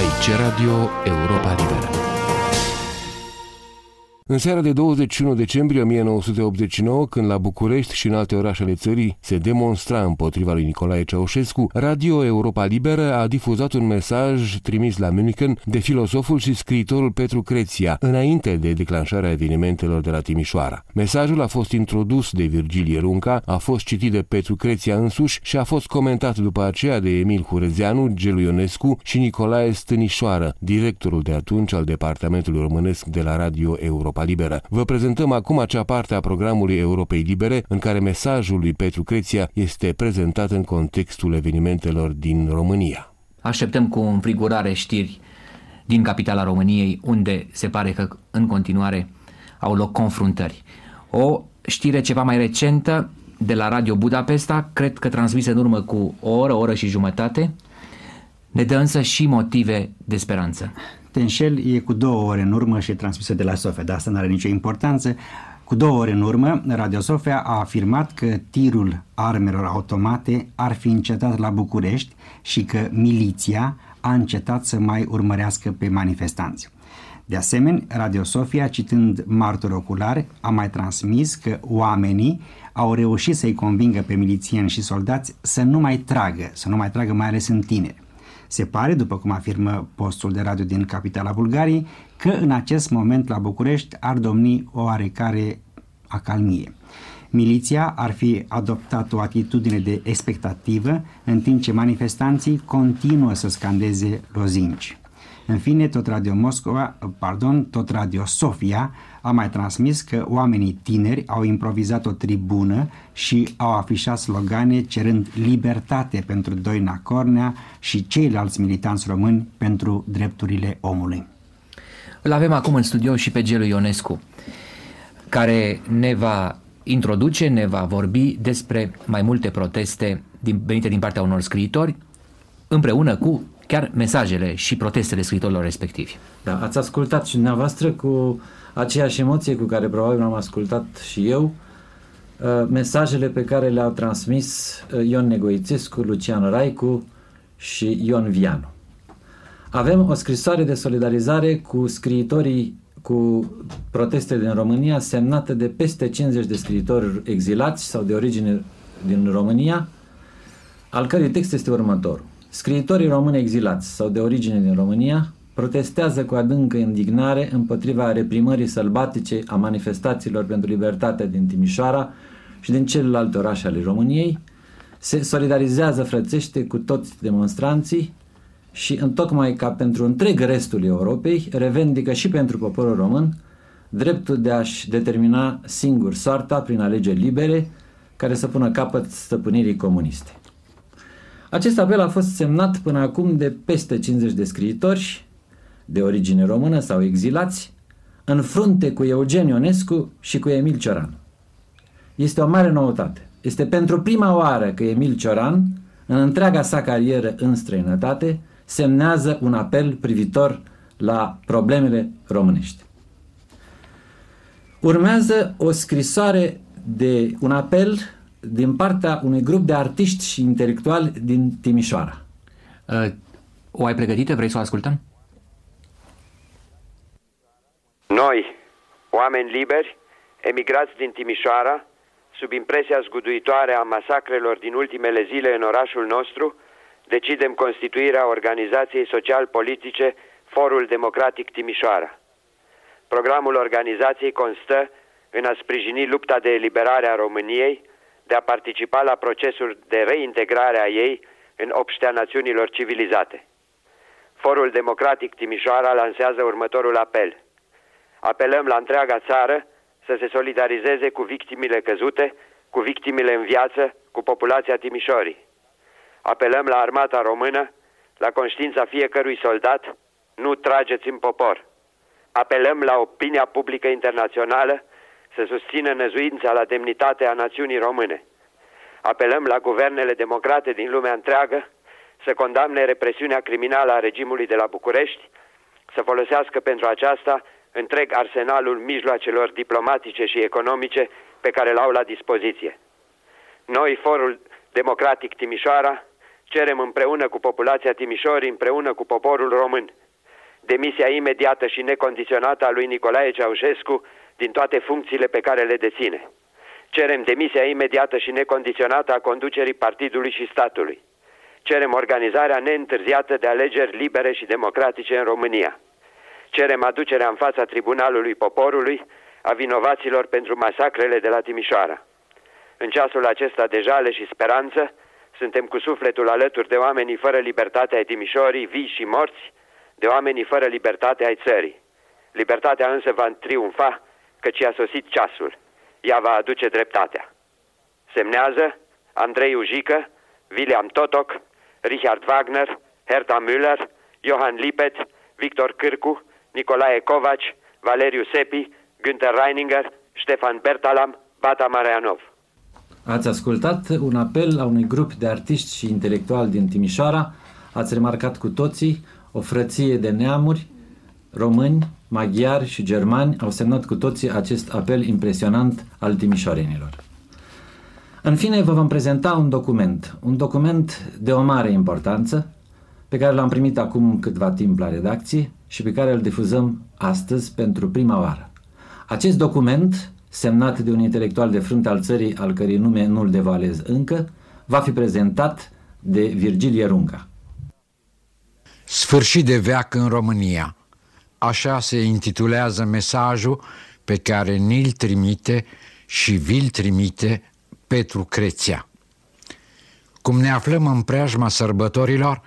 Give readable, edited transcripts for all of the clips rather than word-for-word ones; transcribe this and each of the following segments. Aici Radio Europa Liberă. În seara de 21 decembrie 1989, când la București și în alte orașe ale țării se demonstra împotriva lui Nicolae Ceaușescu, Radio Europa Liberă a difuzat un mesaj trimis la München de filosoful și scriitorul Petru Creția, înainte de declanșarea evenimentelor de la Timișoara. Mesajul a fost introdus de Virgilie Runca, a fost citit de Petru Creția însuși și a fost comentat după aceea de Emil Hurezeanu, Gelu Ionescu și Nicolae Stănișoară, directorul de atunci al departamentului românesc de la Radio Europa Liberă. Vă prezentăm acum acea parte a programului Europei Libere în care mesajul lui Petru Creția este prezentat în contextul evenimentelor din România. Așteptăm cu înfrigurare știri din capitala României, unde se pare că în continuare au loc confruntări. O știre ceva mai recentă de la Radio Budapesta, cred că transmisă în urmă cu o oră și jumătate, ne dă însă și motive de speranță. Te înșeli, e cu 2 ore în urmă și e transmisă de la Sofia, dar asta nu are nicio importanță. Cu 2 ore în urmă, Radio Sofia a afirmat că tirul armelor automate ar fi încetat la București și că miliția a încetat să mai urmărească pe manifestanți. De asemenea, Radio Sofia, citând martori oculari, a mai transmis că oamenii au reușit să-i convingă pe milițieni și soldați să nu mai tragă, mai ales în tineri. Se pare, după cum afirmă postul de radio din capitala Bulgariei, că în acest moment la București ar domni o oarecare acalmie. Miliția ar fi adoptat o atitudine de expectativă, în timp ce manifestanții continuă să scandeze lozinci. În fine, tot Radio Sofia a mai transmis că oamenii tineri au improvizat o tribună și au afișat slogane cerând libertate pentru Doina Cornea și ceilalți militanți români pentru drepturile omului. Îl avem acum în studio și pe Gelu Ionescu, care ne va introduce, ne va vorbi despre mai multe proteste venite din partea unor scriitori, împreună cu chiar mesajele și protestele scriitorilor respectivi. Da, ați ascultat și dumneavoastră cu aceeași emoție cu care probabil am ascultat și eu mesajele pe care le-au transmis Ion Negoițescu, Lucian Raicu și Ion Vianu. Avem o scrisoare de solidarizare cu scriitorii, cu protestele din România, semnată de peste 50 de scriitori exilați sau de origine din România, al cărui text este următorul. Scriitorii români exilați sau de origine din România protestează cu adâncă indignare împotriva reprimării sălbatice a manifestațiilor pentru libertate din Timișoara și din celelalte orașe ale României, se solidarizează frățește cu toți demonstranții și, întocmai ca pentru întreg restul Europei, revendică și pentru poporul român dreptul de a-și determina singur soarta prin alegeri libere care să pună capăt stăpânirii comuniste. Acest apel a fost semnat până acum de peste 50 de scriitori de origine română sau exilați, în frunte cu Eugen Ionescu și cu Emil Cioran. Este o mare noutate. Este pentru prima oară că Emil Cioran, în întreaga sa carieră în străinătate, semnează un apel privitor la problemele românești. Urmează o scrisoare de un apel din partea unui grup de artiști și intelectuali din Timișoara. O ai pregătită? Vrei să o ascultăm? Noi, oameni liberi, emigrați din Timișoara, sub impresia zguduitoare a masacrelor din ultimele zile în orașul nostru, decidem constituirea organizației social-politice Forul Democratic Timișoara. Programul organizației constă în a sprijini lupta de eliberare a României, de a participa la procesul de reintegrare a ei în obștea națiunilor civilizate. Forul Democratic Timișoara lansează următorul apel. Apelăm la întreaga țară să se solidarizeze cu victimile căzute, cu victimile în viață, cu populația Timișorii. Apelăm la armata română, la conștiința fiecărui soldat, nu trageți în popor. Apelăm la opinia publică internațională să susțină năzuința la demnitatea națiunii române. Apelăm la guvernele democrate din lumea întreagă să condamne represiunea criminală a regimului de la București, să folosească pentru aceasta întreg arsenalul mijloacelor diplomatice și economice pe care l-au la dispoziție. Noi, Forul Democratic Timișoara, Cerem împreună cu populația Timișorii, împreună cu poporul român, demisia imediată și necondiționată a lui Nicolae Ceaușescu din toate funcțiile pe care le deține. Cerem demisia imediată și necondiționată a conducerii partidului și statului. Cerem organizarea neîntârziată de alegeri libere și democratice în România. Cerem aducerea în fața Tribunalului Poporului a vinovaților pentru masacrele de la Timișoara. În ceasul acesta de jale și speranță, suntem cu sufletul alături de oamenii fără libertate ai Timișorii, vii și morți, de oamenii fără libertate ai țării. Libertatea însă va triumfa, căci i-a sosit ceasul. Ea va aduce dreptatea. Semnează Andrei Ujică, William Totok, Richard Wagner, Hertha Müller, Johann Lipet, Victor Cârcu, Nicolae Covaci, Valeriu Sepi, Günter Reininger, Ștefan Bertalam, Bata Marianov. Ați ascultat un apel a unui grup de artiști și intelectuali din Timișoara. Ați remarcat cu toții, o frăție de neamuri, români, maghiari și germani au semnat cu toții acest apel impresionant al timișorenilor. În fine, vă vom prezenta un document de o mare importanță, pe care l-am primit acum câtva timp la redacție și pe care îl difuzăm astăzi pentru prima oară. Acest document, semnat de un intelectual de frunte al țării, al cărei nume nu-l devoalez încă, va fi prezentat de Virgilie Runca. Sfârșit de veac în România. Așa se intitulează mesajul pe care ni-l trimite și vi-l trimite Petru Creția. Cum ne aflăm în preajma sărbătorilor,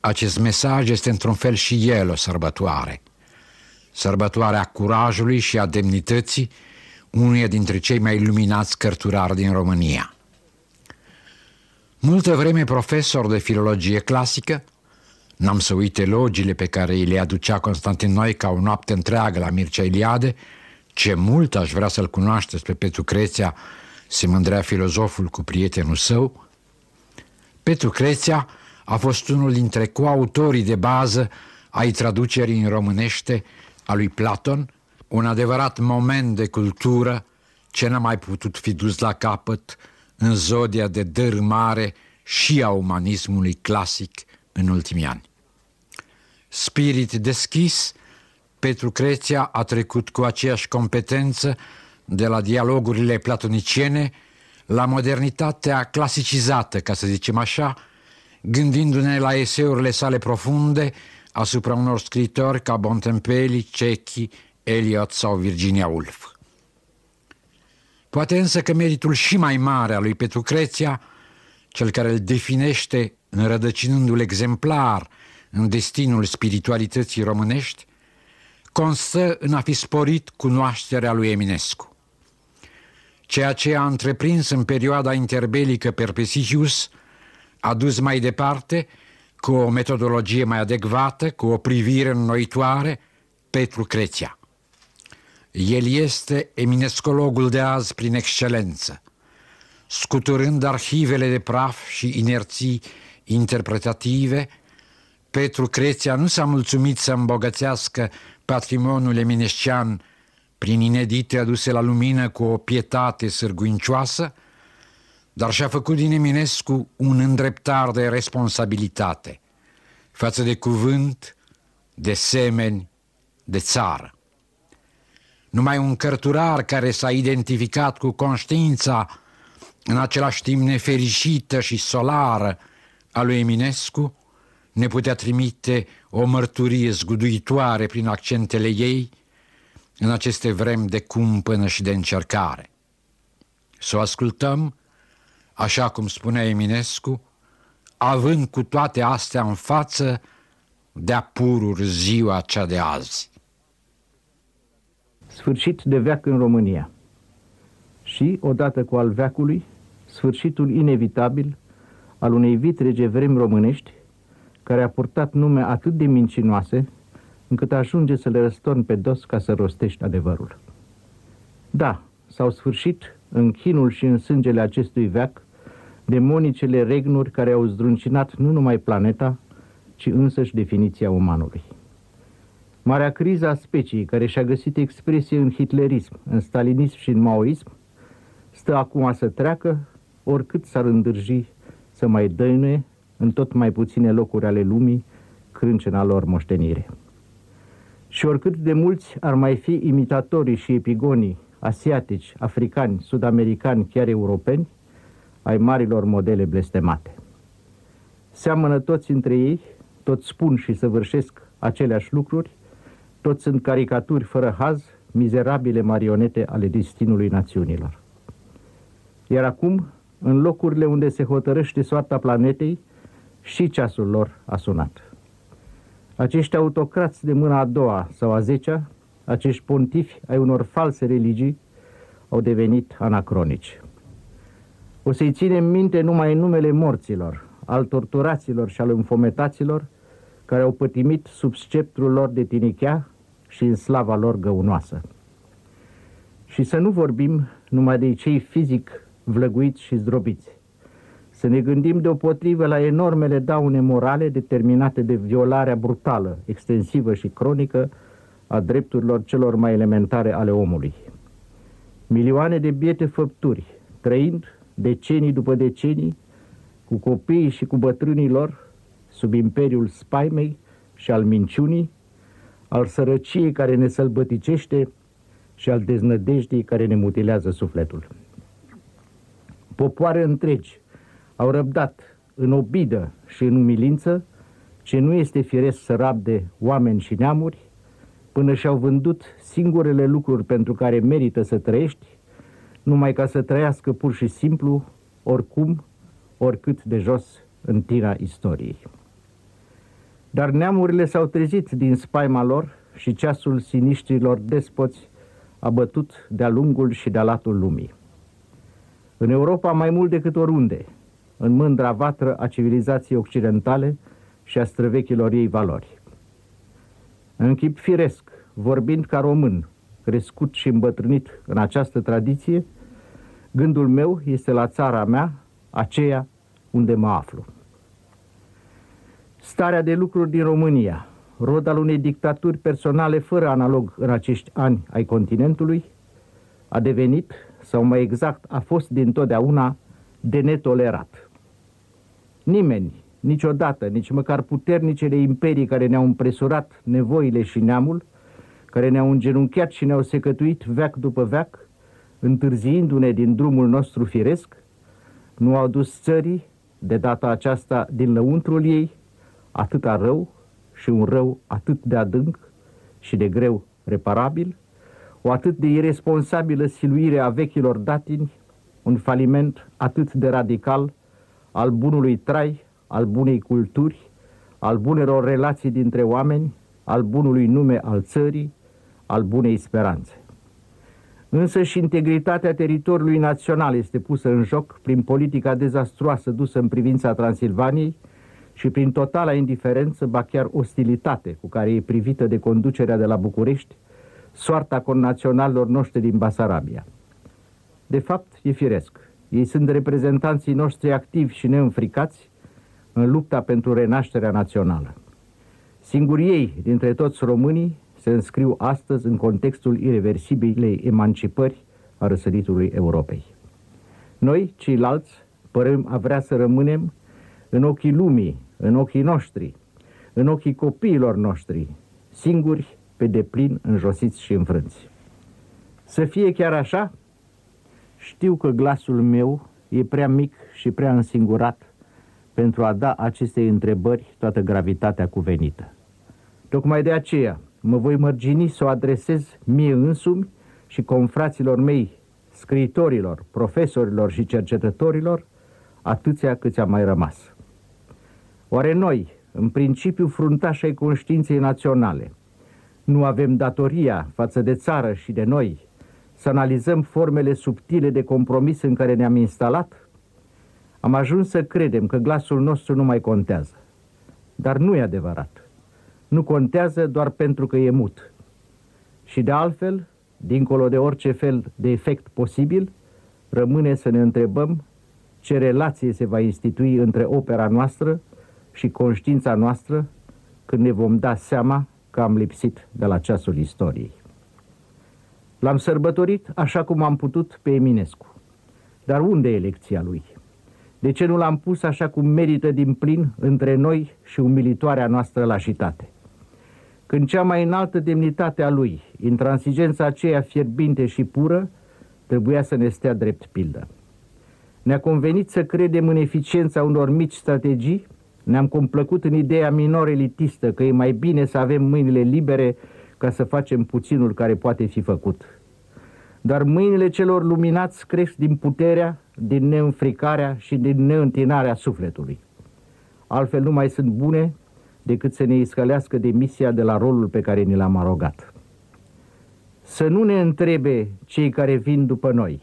acest mesaj este într-un fel și el o sărbătoare. Sărbătoarea curajului și a demnității unuia dintre cei mai luminați cărturari din România. Multă vreme profesor de filologie clasică, n-am să uit elogiile pe care îi le aducea Constantin Noica o noapte întreagă la Mircea Eliade, ce mult aș vrea să-l cunoașteți pe Petru Creția, se mândrea filozoful cu prietenul său. Petru Creția a fost unul dintre coautorii de bază ai traducerii în românește a lui Platon, un adevărat moment de cultură ce n-a mai putut fi dus la capăt în zodia de dărâmare și a umanismului clasic în ultimii ani. Spirit deschis, Petru Creția a trecut cu aceeași competență de la dialogurile platoniciene la modernitatea clasicizată, ca să zicem așa, gândindu-ne la eseurile sale profunde asupra unor scriitori ca Bontempelli, Cechi, Eliot sau Virginia Woolf. Poate însă că meritul și mai mare al lui Petru Creția, cel care îl definește înrădăcinându-l exemplar în destinul spiritualității românești, constă în a fi sporit cunoașterea lui Eminescu. Ceea ce a întreprins în perioada interbelică Perpesicius a dus mai departe, cu o metodologie mai adecvată, cu o privire înnoitoare, Petru Creția. El este eminescologul de azi prin excelență, scuturând arhivele de praf și inerții interpretative, Petru Creția nu s-a mulțumit să îmbogățească patrimoniul eminescian prin inedite aduse la lumină cu o pietate sârguincioasă, dar și-a făcut din Eminescu un îndreptar de responsabilitate față de cuvânt, de semeni, de țară. Numai un cărturar care s-a identificat cu conștiința în același timp nefericită și solară a lui Eminescu ne putea trimite o mărturie zguduitoare prin accentele ei în aceste vremi de cumpănă și de încercare. Să o ascultăm, așa cum spunea Eminescu, având cu toate astea în față de-a pururi ziua cea de azi. Sfârșit de veac în România și, odată cu al veacului, sfârșitul inevitabil al unei vitrege vremi românești, care a purtat nume atât de mincinoase, încât ajunge să le răstorni pe dos ca să rostești adevărul. Da, s-au sfârșit, în chinul și în sângele acestui veac, demonicele regnuri care au zdruncinat nu numai planeta, ci însăși definiția umanului. Marea criză a speciei, care și-a găsit expresie în hitlerism, în stalinism și în maoism, stă acum să treacă, oricât s-ar îndârji să mai dăinuie în tot mai puține locuri ale lumii, crâncena lor moștenire. Și oricât de mulți ar mai fi imitatorii și epigonii asiatici, africani, sud-americani, chiar europeni, ai marilor modele blestemate. Seamănă toți între ei, toți spun și săvârșesc aceleași lucruri, toți sunt caricaturi fără haz, mizerabile marionete ale destinului națiunilor. Iar acum, în locurile unde se hotărăște soarta planetei, și ceasul lor a sunat. Acești autocrați de mâna a doua sau a zecea, acești pontifi ai unor false religii, au devenit anacronici. O să-i ținem minte numai în numele morților, al torturaților și al înfometaților, care au pătimit sub sceptrul lor de tinichea și în slava lor găunoasă. Și să nu vorbim numai de cei fizic vlăguiți și zdrobiți. Să ne gândim deopotrivă la enormele daune morale determinate de violarea brutală, extensivă și cronică a drepturilor celor mai elementare ale omului. Milioane de biete făpturi, trăind decenii după decenii, cu copiii și cu bătrânii lor, sub imperiul spaimei și al minciunii, al sărăciei care ne sălbăticește și al deznădejdii care ne mutilează sufletul. Popoare întregi au răbdat în obidă și în umilință ce nu este firesc să rabde oameni și neamuri, până și-au vândut singurele lucruri pentru care merită să trăiești, numai ca să trăiască pur și simplu, oricum, oricât de jos, în tina istoriei. Dar neamurile s-au trezit din spaima lor și ceasul siniștrilor despoți a bătut de-a lungul și de-a latul lumii. În Europa, mai mult decât oriunde, în mândra vatră a civilizației occidentale și a străvechilor ei valori. În chip firesc, vorbind ca român, crescut și îmbătrânit în această tradiție, gândul meu este la țara mea, aceea unde mă aflu. Starea de lucruri din România, rod al unei dictaturi personale fără analog în acești ani ai continentului, a devenit, sau mai exact, a fost dintotdeauna de netolerat. Nimeni, niciodată, nici măcar puternicele imperii care ne-au împresurat nevoile și neamul, care ne-au îngenunchiat și ne-au secătuit veac după veac, întârziindu-ne din drumul nostru firesc, nu au dus țării, de data aceasta din lăuntrul ei, atâta rău și un rău atât de adânc și de greu reparabil, o atât de iresponsabilă siluire a vechilor datini, un faliment atât de radical al bunului trai, al bunei culturi, al bunelor relații dintre oameni, al bunului nume al țării, al bunei speranțe. Însă și integritatea teritoriului național este pusă în joc prin politica dezastruoasă dusă în privința Transilvaniei și prin totala indiferență, ba chiar ostilitate, cu care e privită de conducerea de la București soarta connaționalilor noștri din Basarabia. De fapt, e firesc. Ei sunt reprezentanții noștri activi și neînfricați în lupta pentru renașterea națională. Singurii ei, dintre toți românii, se înscriu astăzi în contextul ireversibilei emancipări a răsăritului Europei. Noi, ceilalți, părem a vrea să rămânem în ochii lumii, în ochii noștri, în ochii copiilor noștri, singuri, pe deplin înjosiți și înfrânți. Să fie chiar așa? Știu că glasul meu e prea mic și prea însingurat pentru a da acestei întrebări toată gravitatea cuvenită. Tocmai de aceea mă voi mărgini să o adresez mie însumi și confraților mei, scriitorilor, profesorilor și cercetătorilor, atâția câți a mai rămas. Oare noi, în principiu fruntași ai conștiinței naționale, nu avem datoria față de țară și de noi să analizăm formele subtile de compromis în care ne-am instalat? Am ajuns să credem că glasul nostru nu mai contează. Dar nu e adevărat. Nu contează doar pentru că e mut. Și de altfel, dincolo de orice fel de efect posibil, rămâne să ne întrebăm ce relație se va institui între opera noastră și conștiința noastră când ne vom da seama că am lipsit de la ceasul istoriei. L-am sărbătorit așa cum am putut pe Eminescu. Dar unde e lecția lui? De ce nu l-am pus așa cum merită din plin între noi și umilitoarea noastră lașitate? Când cea mai înaltă demnitate a lui, intransigența aceea fierbinte și pură, trebuia să ne stea drept pildă. Ne-a convenit să credem în eficiența unor mici strategii, ne-am complăcut în ideea minor elitistă că e mai bine să avem mâinile libere ca să facem puținul care poate fi făcut. Dar mâinile celor luminați cresc din puterea, din neînfricarea și din neîntinarea sufletului. Altfel nu mai sunt bune decât să ne iscălească demisia de la rolul pe care ni l-am arogat. Să nu ne întrebe cei care vin după noi: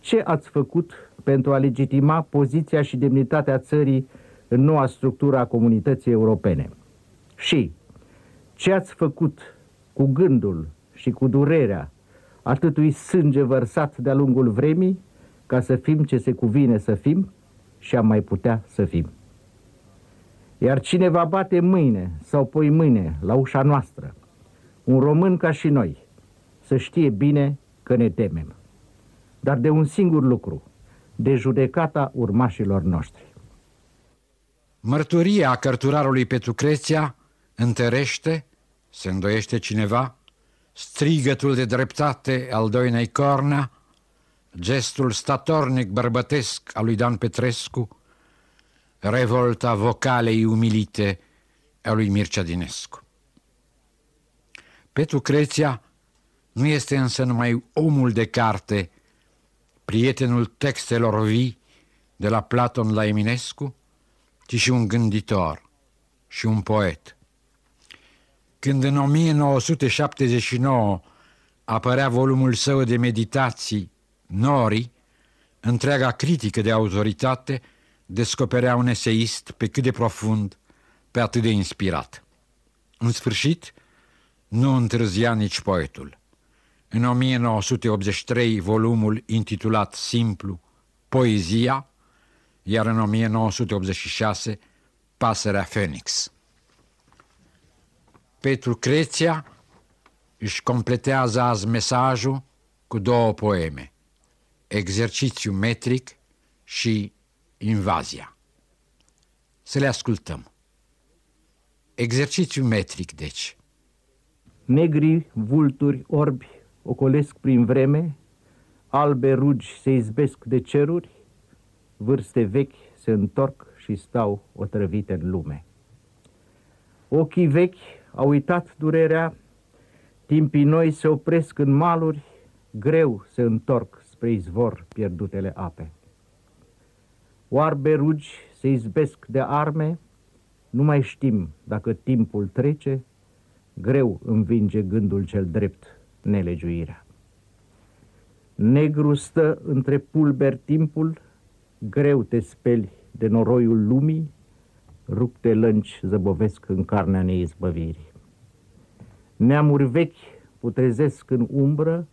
ce ați făcut pentru a legitima poziția și demnitatea țării în noua structură a comunității europene? Și ce ați făcut cu gândul și cu durerea atâtui sânge vărsat de-a lungul vremii ca să fim ce se cuvine să fim și am mai putea să fim? Iar cine va bate mâine sau poimâine la ușa noastră, un român ca și noi, să știe bine că ne temem, dar de un singur lucru: de judecata urmașilor noștri. Mărturia cărturarului Petru Creția întărește, se îndoiește cineva, strigătul de dreptate al Doinei Cornea, gestul statornic bărbătesc al lui Dan Petrescu, revolta vocalei umilite a lui Mircea Dinescu. Petru Creția nu este însă numai omul de carte, prietenul textelor vii de la Platon la Eminescu, ci și un gânditor și un poet. Când în 1979 apărea volumul său de meditații, Norii, întreaga critică de autoritate descoperea un eseist pe cât de profund, pe atât de inspirat. În sfârșit, nu întârzia nici poetul. În 1983, volumul intitulat simplu Poezia, iar în 1986, Pasărea Fenix. Petru Creția își completează azi mesajul cu două poeme, Exercițiu metric și Invazia. Să le ascultăm. Exercițiu metric, deci. Negri vulturi orbi ocolesc prin vreme, albe rugi se izbesc de ceruri, vârste vechi se întorc și stau otrăvite în lume. Ochii vechi au uitat durerea, timpii noi se opresc în maluri, greu se întorc spre izvor pierdutele ape. Oarbe rugi se izbesc de arme, nu mai știm dacă timpul trece, greu învinge gândul cel drept nelegiuirea. Negru stă între pulberi timpul, greu te speli de noroiul lumii, rupte lănci zăbovesc în carnea neizbăvirii. Neamuri vechi putrezesc în umbră,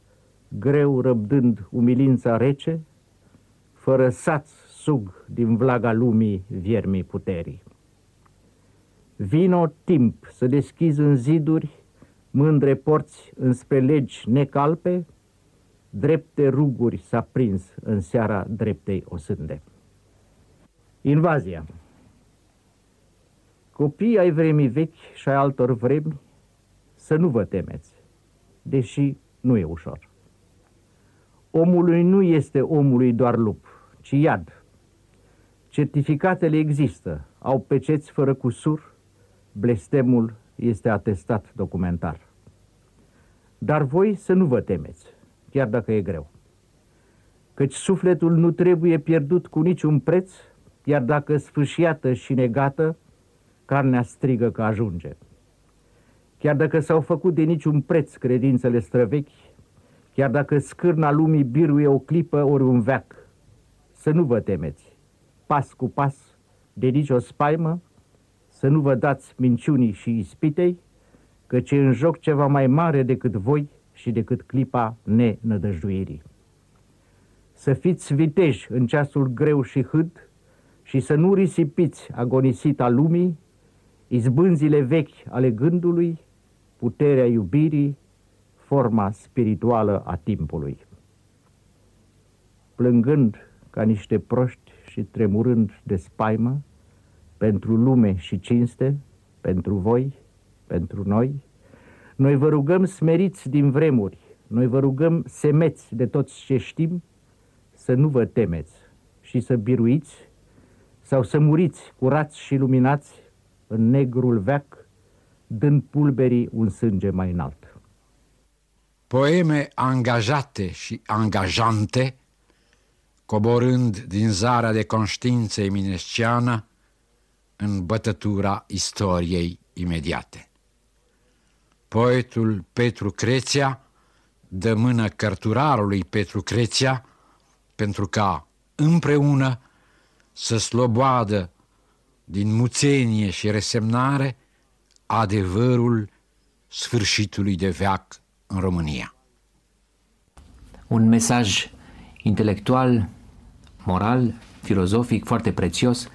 greu răbdând umilința rece, fără saț sug din vlaga lumii viermii puterii. Vino timp să deschizi în ziduri mândre porți înspre legi necalpe, drepte ruguri s-a prins în seara dreptei osânde. Invazia. Copii ai vremii vechi și ai altor vremi, să nu vă temeți, deși nu e ușor. Omului nu este omului doar lup, ci iad. Certificatele există, au peceți fără cusur, blestemul este atestat documentar. Dar voi să nu vă temeți, chiar dacă e greu, căci sufletul nu trebuie pierdut cu niciun preț, iar dacă sfâșiată și negată, carnea strigă că ajunge. Chiar dacă s-au făcut de niciun preț credințele străvechi, chiar dacă scârna lumii biruie o clipă ori un veac, să nu vă temeți, pas cu pas, de nicio spaimă, să nu vă dați minciunii și ispitei, căci e în joc ceva mai mare decât voi și decât clipa nenădăjduirii. Să fiți viteji în ceasul greu și hâd și să nu risipiți agonisita lumii, izbânzile vechi ale gândului, puterea iubirii, forma spirituală a timpului. Plângând ca niște proști și tremurând de spaimă, pentru lume și cinste, pentru voi, pentru noi, noi vă rugăm smeriți din vremuri, noi vă rugăm semeți de toți ce știm, să nu vă temeți și să biruiți sau să muriți curați și luminați în negrul veac, dând pulberii un sânge mai înalt. Poeme angajate și angajante, coborând din zarea de conștiință eminesciană în bătătura istoriei imediate. Poetul Petru Creția dă mână cărturarului Petru Creția pentru ca împreună să sloboadă din muțenie și resemnare adevărul sfârșitului de veac în România. Un mesaj intelectual, moral, filozofic, foarte prețios,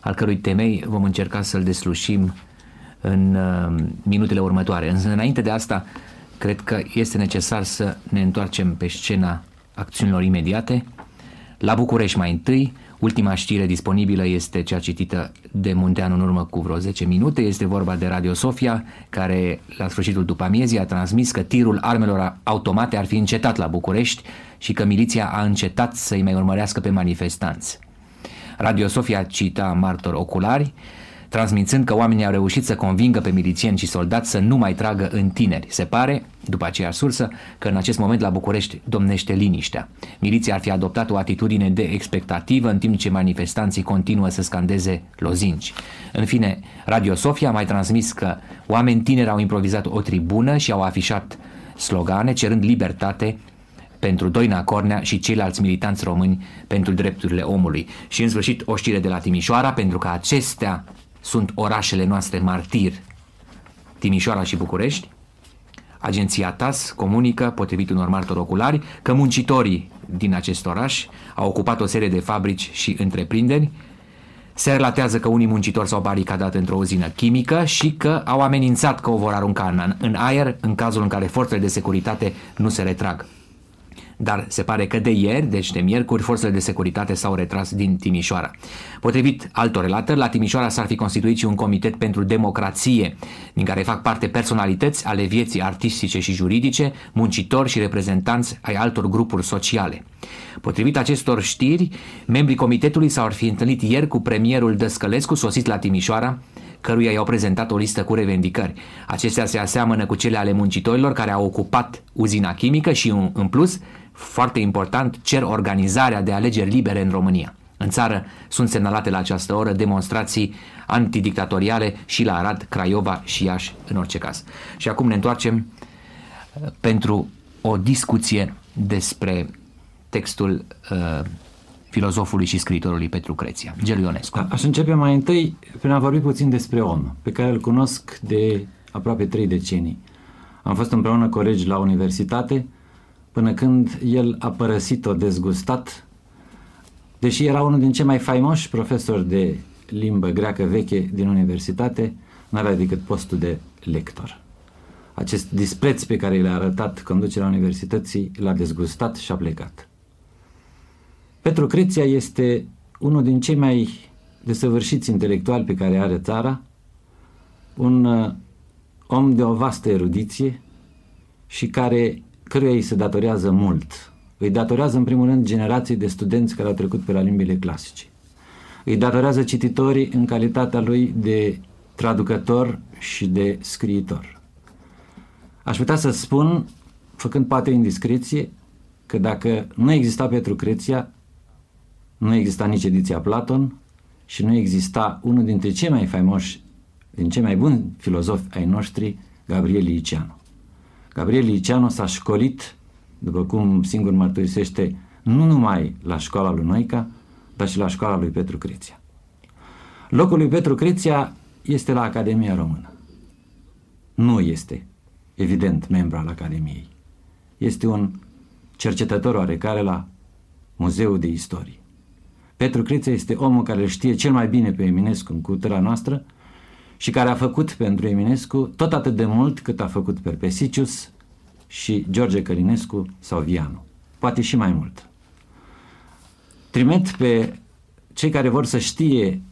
al cărui temei vom încerca să-l deslușim în minutele următoare. Însă, înainte de asta, cred că este necesar să ne întoarcem pe scena acțiunilor imediate. La București mai întâi, ultima știre disponibilă este cea citită de Munteanu în urmă cu vreo 10 minute. Este vorba de Radio Sofia, care la sfârșitul după amiezii a transmis că tirul armelor automate ar fi încetat la București și că miliția a încetat să-i mai urmărească pe manifestanți. Radio Sofia cita martori oculari, transmițând că oamenii au reușit să convingă pe milițieni și soldați să nu mai tragă în tineri. Se pare, după aceeași sursă, că în acest moment la București domnește liniștea. Miliția ar fi adoptat o atitudine de expectativă, în timp ce manifestanții continuă să scandeze lozinci. În fine, Radio Sofia a mai transmis că oameni tineri au improvizat o tribună și au afișat slogane cerând libertate pentru Doina Cornea și ceilalți militanți români pentru drepturile omului. Și în sfârșit o știre de la Timișoara, pentru că acestea sunt orașele noastre martiri, Timișoara și București. Agenția TASS comunică, potrivit unor martori oculari, că muncitorii din acest oraș au ocupat o serie de fabrici și întreprinderi. Se relatează că unii muncitori s-au baricadat într-o uzină chimică și că au amenințat că o vor arunca în aer în cazul în care forțele de securitate nu se retrag. Dar se pare că de ieri, deci de miercuri, forțele de securitate s-au retras din Timișoara. Potrivit altor relatări, la Timișoara s-ar fi constituit și un comitet pentru democrație, din care fac parte personalități ale vieții artistice și juridice, muncitori și reprezentanți ai altor grupuri sociale. Potrivit acestor știri, membrii comitetului s-ar fi întâlnit ieri cu premierul Dăscălescu, sosit la Timișoara, căruia i-au prezentat o listă cu revendicări. Acestea se aseamănă cu cele ale muncitorilor care au ocupat uzina chimică și, în plus, foarte important, cer organizarea de alegeri libere în România. În țară sunt semnalate la această oră demonstrații antidictatoriale și la Arad, Craiova și Iași, în orice caz. Și acum ne întoarcem pentru o discuție despre textul filozofului și scriitorului Petru Creția. Gelu Ionescu. Aș începe mai întâi prin a vorbi puțin despre om, pe care îl cunosc de aproape 3 decenii. Am fost împreună colegi la universitate, până când el a părăsit-o dezgustat, deși era unul din cei mai faimoși profesori de limbă greacă veche din universitate, n-avea decât postul de lector. Acest dispreț pe care l-a arătat conducerea universității l-a dezgustat și a plecat. Petru Creția este unul din cei mai desăvârșiți intelectuali pe care are țara, un om de o vastă erudiție și căruia îi se datorează mult. Îi datorează în primul rând generații de studenți care au trecut pe la limbile clasice. Îi datorează cititorii în calitatea lui de traducător și de scriitor. Aș putea să spun, făcând poate indiscreție, că dacă nu exista Petru Creția, nu exista nici ediția Platon și nu exista unul dintre cei mai faimoși, din cei mai buni filozofi ai noștri, Gabriel Liceanu. Gabriel Liceanu s-a școlit, după cum singur mărturisește, nu numai la școala lui Noica, dar și la școala lui Petru Creția. Locul lui Petru Creția este la Academia Română. Nu este, evident, membru al Academiei. Este un cercetător oarecare la Muzeul de Istorie. Petru Creția este omul care îl știe cel mai bine pe Eminescu în cultura noastră și care a făcut pentru Eminescu tot atât de mult cât a făcut Perpesicius și George Călinescu sau Vianu. Poate și mai mult. Trimit pe cei care vor să știe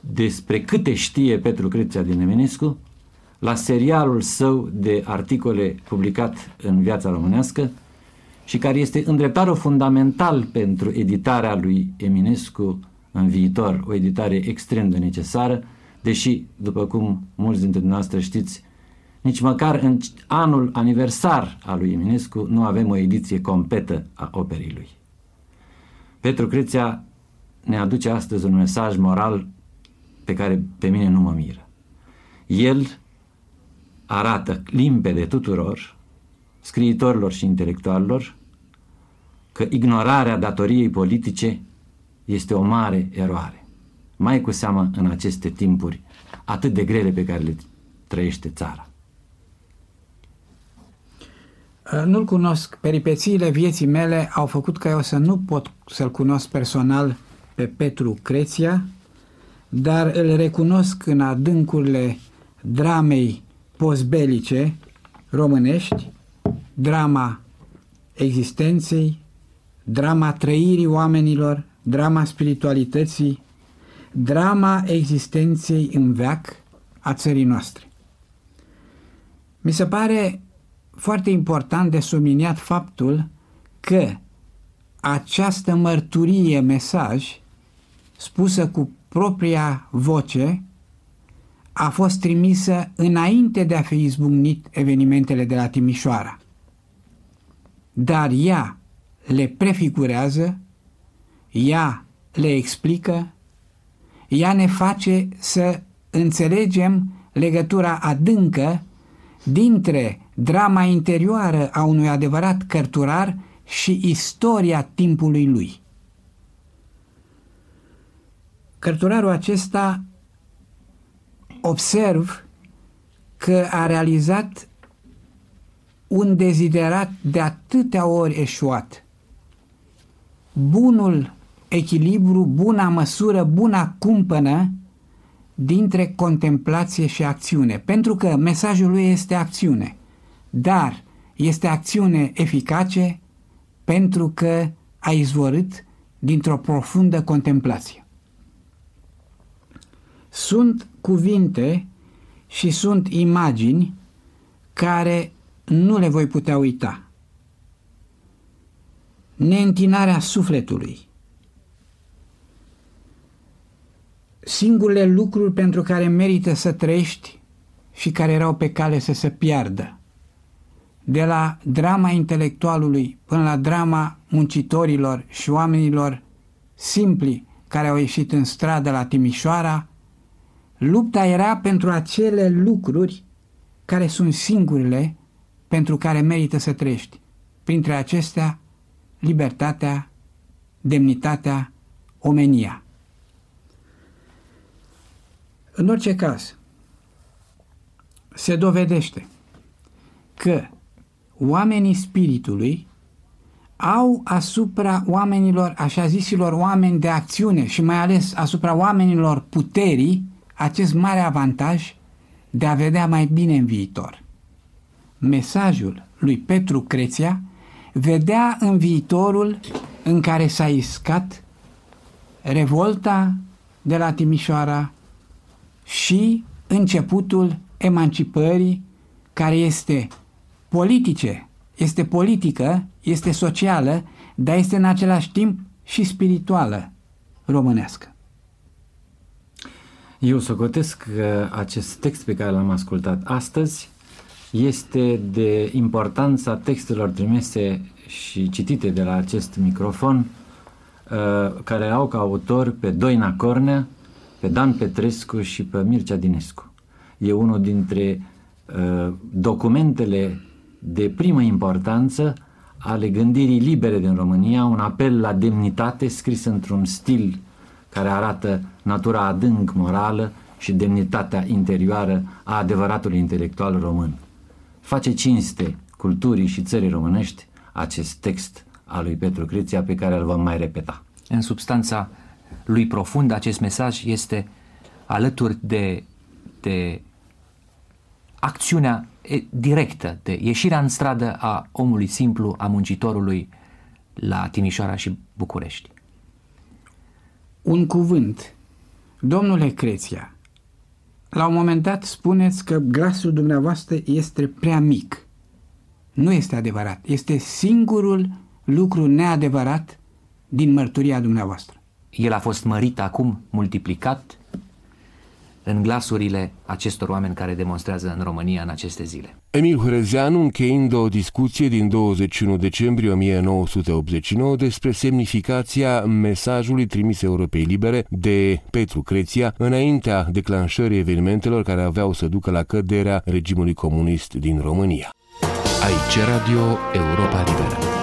despre câte știe Petru Creția din Eminescu, la serialul său de articole publicat în Viața Românească și care este îndreptarul fundamental pentru editarea lui Eminescu în viitor, o editare extrem de necesară, deși, după cum mulți dintre dumneavoastră știți, nici măcar în anul aniversar al lui Eminescu nu avem o ediție completă a operei lui. Petru Creția ne aduce astăzi un mesaj moral pe care pe mine nu mă miră. El arată limpede tuturor, scriitorilor și intelectualilor, că ignorarea datoriei politice este o mare eroare. Mai cu seamă în aceste timpuri atât de grele pe care le trăiește țara. Nu-l cunosc. Peripețiile vieții mele au făcut că eu să nu pot să-l cunosc personal pe Petru Creția, dar îl recunosc în adâncurile dramei postbelice românești, drama existenței, drama trăirii oamenilor, drama spiritualității, drama existenței în veac a țării noastre. Mi se pare foarte important de subliniat faptul că această mărturie, mesaj, spusă cu propria voce, a fost trimisă înainte de a fi izbucnit evenimentele de la Timișoara. Dar ea le prefigurează, ea le explică, ea ne face să înțelegem legătura adâncă dintre drama interioară a unui adevărat cărturar și istoria timpului lui. Cărturarul acesta, observ că a realizat un deziderat de atâtea ori eșuat. Bunul echilibru, buna măsură, buna cumpănă dintre contemplație și acțiune, pentru că mesajul lui este acțiune, dar este acțiune eficace pentru că a izvorât dintr-o profundă contemplație. Sunt cuvinte și sunt imagini care nu le voi putea uita. Neîntinarea sufletului. Singurele lucruri pentru care merită să trăiești și care erau pe cale să se piardă. De la drama intelectualului până la drama muncitorilor și oamenilor simpli care au ieșit în stradă la Timișoara, lupta era pentru acele lucruri care sunt singurele pentru care merită să trăiești. Printre acestea, libertatea, demnitatea, omenia. În orice caz, se dovedește că oamenii spiritului au asupra oamenilor, așa zisilor oameni de acțiune și mai ales asupra oamenilor puterii, acest mare avantaj de a vedea mai bine în viitor. Mesajul lui Petru Creția vedea în viitorul în care s-a iscat revolta de la Timișoara și începutul emancipării care este politice, este politică, este socială, dar este în același timp și spirituală românească. Eu socotesc că acest text pe care l-am ascultat astăzi este de importanța textelor trimise și citite de la acest microfon, care au ca autor pe Doina Cornea, pe Dan Petrescu și pe Mircea Dinescu. E unul dintre documentele de primă importanță ale gândirii libere din România, un apel la demnitate scris într-un stil care arată natura adânc morală și demnitatea interioară a adevăratului intelectual român. Face cinste culturii și țării românești acest text al lui Petru Creția pe care îl vom mai repeta. În substanța lui profund, acest mesaj este alături de acțiunea directă, de ieșirea în stradă a omului simplu, a muncitorului la Timișoara și București. Un cuvânt. Domnule Creția, la un moment dat spuneți că glasul dumneavoastră este prea mic. Nu este adevărat. Este singurul lucru neadevărat din mărturia dumneavoastră. El a fost mărit acum, multiplicat în glasurile acestor oameni care demonstrează în România în aceste zile. Emil Hurezeanu, încheind o discuție din 21 decembrie 1989 despre semnificația mesajului trimis Europei Libere de Petru Creția înaintea declanșării evenimentelor care aveau să ducă la căderea regimului comunist din România. Aici Radio Europa Liberă.